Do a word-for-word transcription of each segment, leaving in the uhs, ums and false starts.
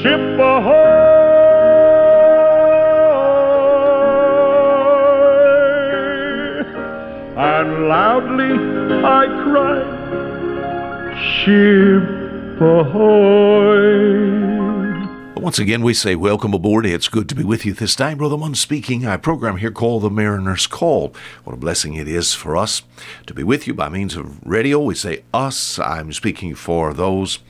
Ship ahoy! And loudly I cried, "Ship ahoy!" Once again, we say welcome aboard. It's good to be with you this day. Brother Munn speaking. Our program here called The Mariner's Call. What a blessing it is for us to be with you by means of radio. We say us. I'm speaking for those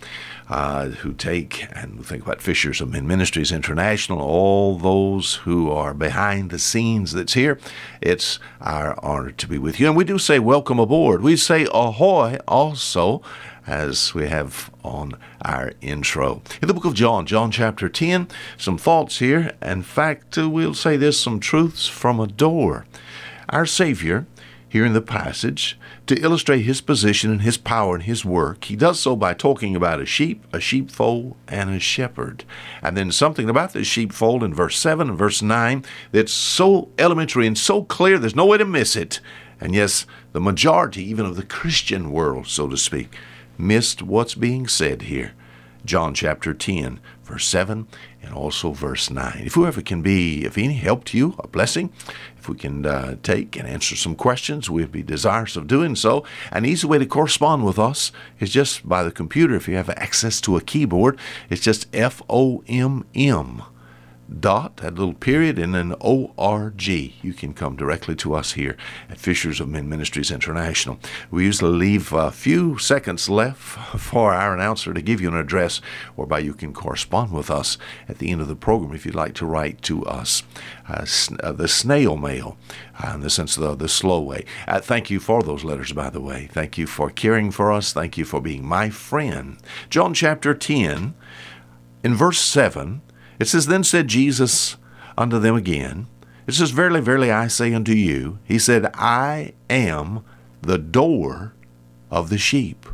Uh, who take and think about Fishers of Men Ministries International, all those who are behind the scenes that's here. It's our honor to be with you. And we do say welcome aboard. We say ahoy also, as we have on our intro. In the book of John, John chapter ten, some thoughts here. In fact, uh, we'll say this, some truths from a door. Our Savior, here in the passage, to illustrate his position and his power and his work, he does so by talking about a sheep, a sheepfold, and a shepherd. And then something about the sheepfold in verse seven and verse nine that's so elementary and so clear, there's no way to miss it. And yes, the majority, even of the Christian world, so to speak, missed what's being said here. John chapter ten, verse seven, and also verse nine. If whoever can be, if any, help to you, a blessing, if we can uh, take and answer some questions, we'd be desirous of doing so. An easy way to correspond with us is just by the computer. If you have access to a keyboard, it's just F O M M dot, that little period, and then O R G. You can come directly to us here at Fishers of Men Ministries International. We usually leave a few seconds left for our announcer to give you an address whereby you can correspond with us at the end of the program if you'd like to write to us. Uh, the snail mail, uh, in the sense of the, the slow way. Uh, thank you for those letters, by the way. Thank you for caring for us. Thank you for being my friend. John chapter ten, in verse seven, it says, "Then said Jesus unto them again." It says, "Verily, verily, I say unto you." He said, "I am the door of the sheep."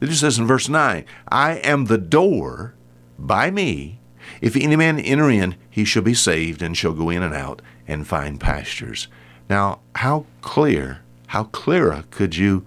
It just says in verse nine, "I am the door. By me, if any man enter in, he shall be saved, and shall go in and out and find pastures." Now, how clear, how clearer could you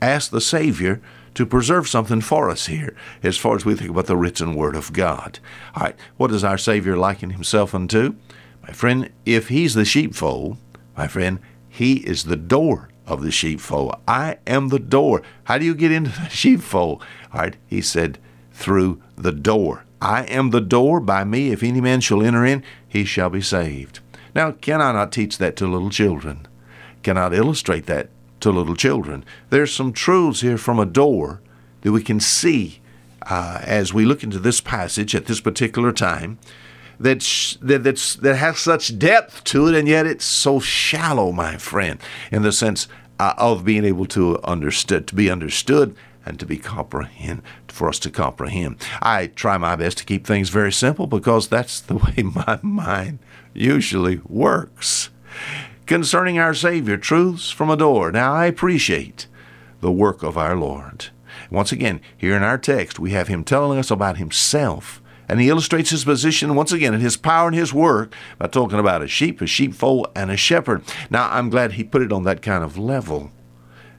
ask the Savior to preserve something for us here, as far as we think about the written Word of God? All right, what does our Savior liken himself unto? My friend, if he's the sheepfold, my friend, he is the door of the sheepfold. I am the door. How do you get into the sheepfold? All right, he said, through the door. I am the door. By me, if any man shall enter in, he shall be saved. Now, can I not teach that to little children? Can I illustrate that to little children? There's some truths here from a door that we can see uh, as we look into this passage at this particular time that sh- that that's, that has such depth to it, and yet it's so shallow, my friend, in the sense uh, of being able to understood, to be understood and to be comprehend, for us to comprehend. I try my best to keep things very simple because that's the way my mind usually works. Concerning our Savior, truths from a door. Now, I appreciate the work of our Lord. Once again, here in our text, we have him telling us about himself, and he illustrates his position once again in his power and his work by talking about a sheep, a sheepfold, and a shepherd. Now, I'm glad he put it on that kind of level,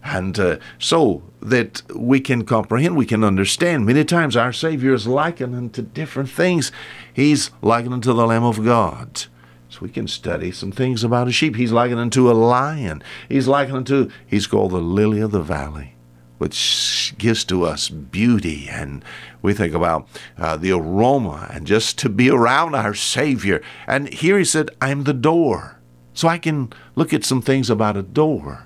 and uh, so that we can comprehend, we can understand. Many times our Savior is likened unto different things. He's likened unto the Lamb of God. So we can study some things about a sheep. He's likened unto a lion. He's likened unto, he's called the lily of the valley, which gives to us beauty. And we think about uh, the aroma and just to be around our Savior. And here he said, I'm the door. So I can look at some things about a door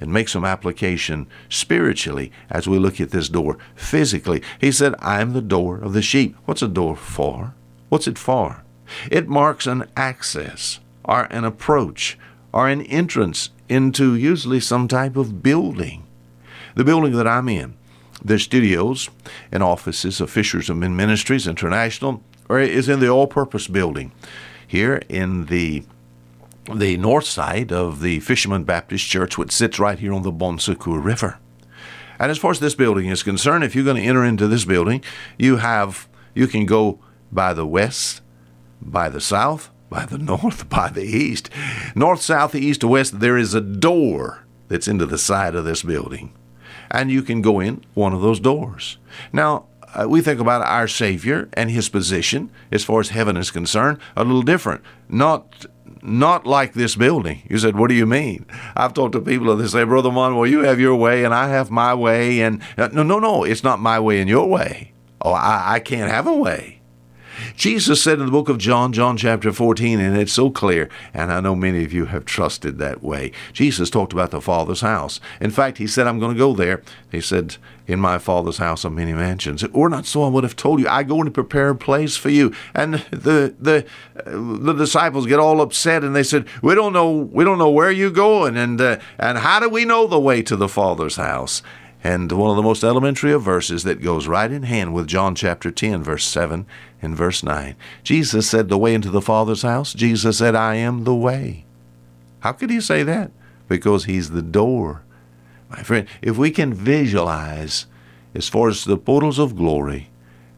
and make some application spiritually as we look at this door physically. He said, I'm the door of the sheep. What's a door for? What's it for? It marks an access or an approach or an entrance into usually some type of building. The building that I'm in, their studios and offices of Fishers of Men Ministries International is in the all-purpose building here in the the north side of the Fisherman Baptist Church, which sits right here on the Bon Secours River. And as far as this building is concerned, if you're going to enter into this building, you have you can go by the west, by the south, by the north, by the east. North, south, east, west, there is a door that's into the side of this building. And you can go in one of those doors. Now, uh, we think about our Savior and his position, as far as heaven is concerned, a little different. Not not like this building. You said, what do you mean? I've talked to people and they say, Brother Munn, well, you have your way and I have my way. And no, no, no, it's not my way and your way. Oh, I, I can't have a way. Jesus said in the book of John, John chapter fourteen, and it's so clear, and I know many of you have trusted that way. Jesus talked about the Father's house. In fact, he said, I'm going to go there. He said, in my Father's house are many mansions. Or not so I would have told you, I go to prepare a place for you. And the the the disciples get all upset, and they said, we don't know we don't know where you're going, and uh, and how do we know the way to the Father's house? And one of the most elementary of verses that goes right in hand with John chapter ten, verse seven and verse nine. Jesus said the way into the Father's house. Jesus said, I am the way. How could he say that? Because he's the door. My friend, if we can visualize as far as the portals of glory,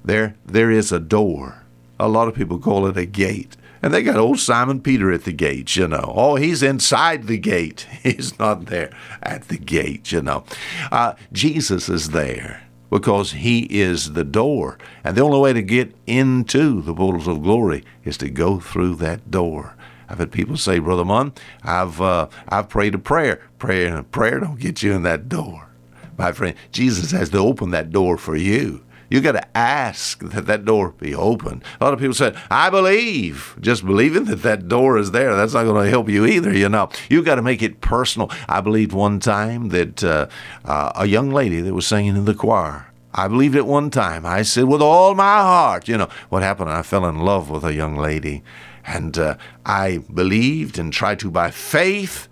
there there is a door. A lot of people call it a gate. And they got old Simon Peter at the gate, you know. Oh, he's inside the gate. He's not there at the gate, you know. Uh, Jesus is there because he is the door. And the only way to get into the portals of glory is to go through that door. I've had people say, Brother Munn, I've, uh, I've prayed a prayer. Prayer and prayer don't get you in that door. My friend, Jesus has to open that door for you. You got to ask that that door be open. A lot of people say, I believe. Just believing that that door is there, that's not going to help you either, you know. You got to make it personal. I believed one time that uh, uh, a young lady that was singing in the choir, I believed at one time. I said, with all my heart, you know. What happened? I fell in love with a young lady. And uh, I believed and tried to, by faith,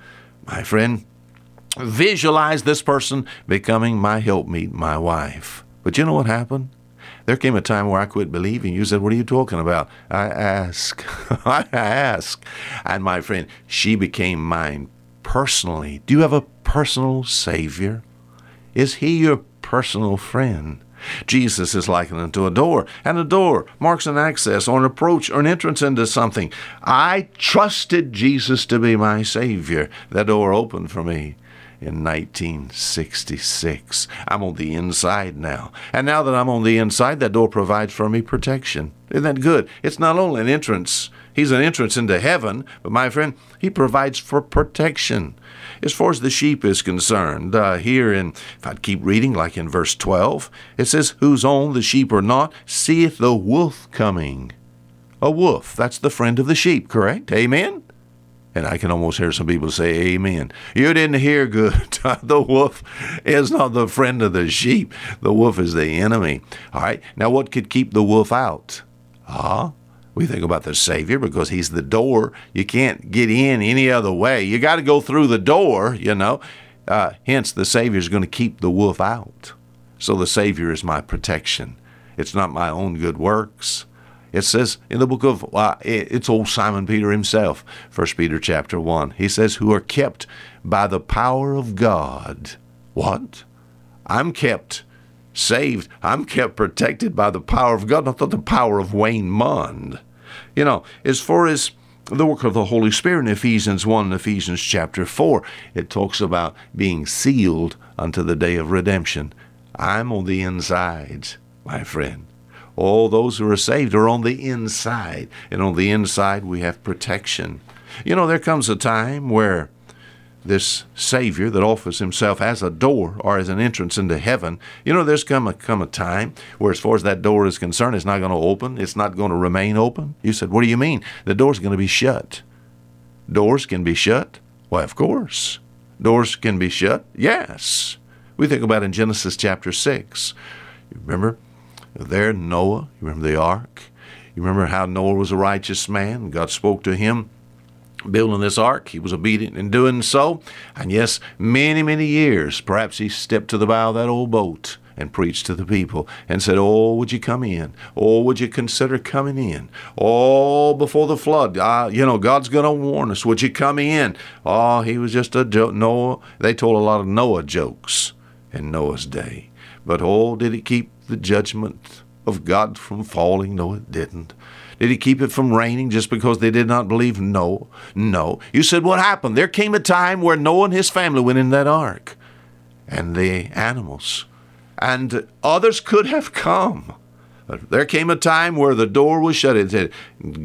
my friend, visualize this person becoming my helpmeet, my wife. But you know what happened? There came a time where I quit believing. You said, what are you talking about? I ask. I ask. And my friend, she became mine personally. Do you have a personal Savior? Is he your personal friend? Jesus is likened unto a door. And a door marks an access or an approach or an entrance into something. I trusted Jesus to be my Savior. That door opened for me. In nineteen sixty-six, I'm on the inside now. And now that I'm on the inside, that door provides for me protection. Isn't that good? It's not only an entrance. He's an entrance into heaven, but my friend, he provides for protection. As far as the sheep is concerned, uh, here in, if I'd keep reading, like in verse twelve, it says, whose own the sheep are not, seeth the wolf coming. A wolf, that's the friend of the sheep, correct? Amen? And I can almost hear some people say, amen. You didn't hear good. The wolf is not the friend of the sheep. The wolf is the enemy. All right. Now, what could keep the wolf out? Ah, we think about the Savior because he's the door. You can't get in any other way. You got to go through the door, you know. Uh, hence, the Savior is going to keep the wolf out. So the Savior is my protection. It's not my own good works. It says in the book of, uh, it's old Simon Peter himself, First Peter chapter one. He says, who are kept by the power of God. What? I'm kept saved. I'm kept protected by the power of God, not the power of Wayne Munn. You know, as far as the work of the Holy Spirit in Ephesians one and Ephesians chapter four, it talks about being sealed unto the day of redemption. I'm on the inside, my friend. All those who are saved are on the inside. And on the inside, we have protection. You know, there comes a time where this Savior that offers himself as a door or as an entrance into heaven, you know, there's come a, come a time where as far as that door is concerned, it's not going to open. It's not going to remain open. You said, what do you mean? The door's going to be shut. Doors can be shut? Why, of course. Doors can be shut? Yes. We think about in Genesis chapter six. You remember? There, Noah, you remember the ark? You remember how Noah was a righteous man? God spoke to him building this ark. He was obedient in doing so. And yes, many, many years, perhaps he stepped to the bow of that old boat and preached to the people and said, "Oh, would you come in? Oh, would you consider coming in? Oh, before the flood, uh, you know, God's going to warn us. Would you come in?" Oh, he was just a joke. Noah, they told a lot of Noah jokes in Noah's day. But oh, did it keep the judgment of God from falling? No, it didn't. Did he keep it from raining just because they did not believe? No, no. You said, what happened? There came a time where Noah and his family went in that ark, and the animals, and others could have come. But there came a time where the door was shut. It said,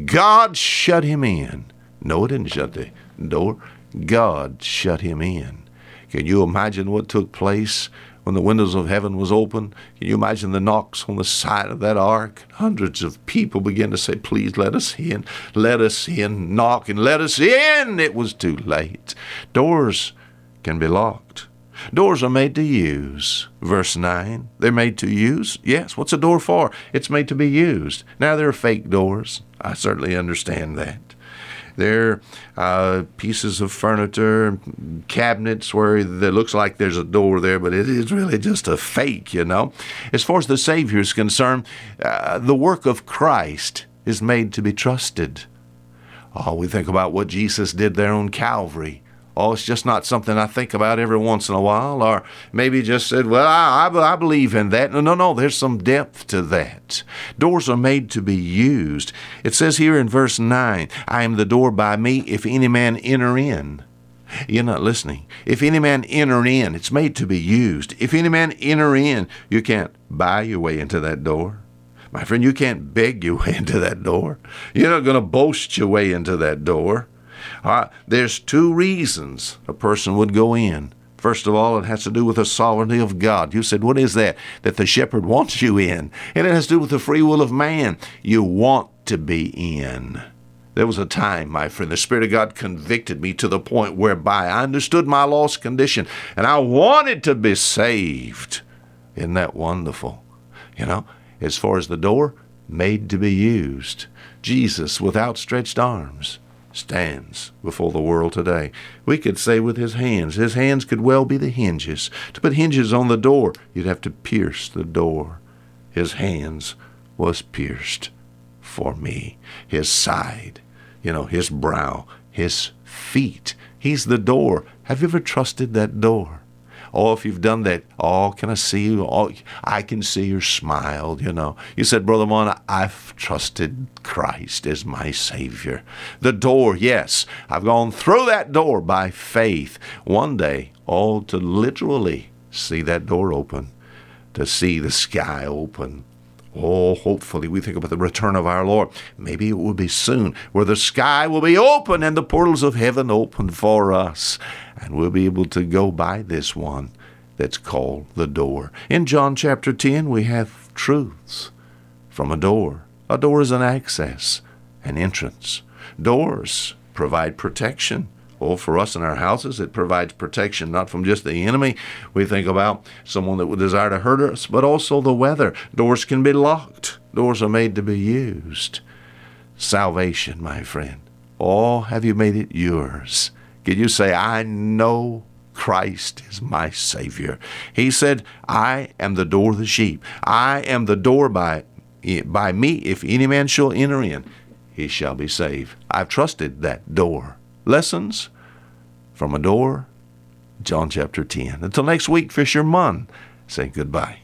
God shut him in. Noah didn't shut the door. God shut him in. Can you imagine what took place when the windows of heaven was open? Can you imagine the knocks on the side of that ark? Hundreds of people began to say, "Please let us in, let us in, knock and let us in." It was too late. Doors can be locked. Doors are made to use. Verse nine, they're made to use. Yes, what's a door for? It's made to be used. Now, there are fake doors. I certainly understand that. There are uh, pieces of furniture, cabinets where it looks like there's a door there, but it is really just a fake, you know. As far as the Savior is concerned, uh, the work of Christ is made to be trusted. Oh, we think about what Jesus did there on Calvary. Oh, it's just not something I think about every once in a while, or maybe just said, well, I, I, I believe in that. No, no, no, there's some depth to that. Doors are made to be used. It says here in verse nine, "I am the door. By me, if any man enter in." You're not listening. If any man enter in, it's made to be used. If any man enter in, you can't buy your way into that door. My friend, you can't beg your way into that door. You're not going to boast your way into that door. Uh, there's two reasons a person would go in. First of all, it has to do with the sovereignty of God. You said, what is that? That the shepherd wants you in. And it has to do with the free will of man. You want to be in. There was a time, my friend, the Spirit of God convicted me to the point whereby I understood my lost condition, and I wanted to be saved. Isn't that wonderful? You know, as far as the door, made to be used. Jesus, with outstretched arms, stands before the world today. We could say with his hands, his hands could well be the hinges. To put hinges on the door, you'd have to pierce the door. His hands was pierced for me. His side, you know, his brow, his feet. He's the door. Have you ever trusted that door? Oh, if you've done that, oh, can I see you? Oh, I can see your smile, you know. You said, Brother Munn, I've trusted Christ as my Savior. The door, yes. I've gone through that door by faith. One day, oh, to literally see that door open, to see the sky open. Oh, hopefully we think about the return of our Lord. Maybe it will be soon, where the sky will be open and the portals of heaven open for us. And we'll be able to go by this one that's called the door. In John chapter ten, we have truths from a door. A door is an access, an entrance. Doors provide protection. Oh, for us in our houses, it provides protection, not from just the enemy. We think about someone that would desire to hurt us, but also the weather. Doors can be locked. Doors are made to be used. Salvation, my friend. Oh, have you made it yours? Can you say, I know Christ is my Savior? He said, I am the door of the sheep. I am the door. By, by me, if any man shall enter in, he shall be saved. I've trusted that door. Lessons from a door, John chapter ten. Until next week, Fisher Munn saying goodbye.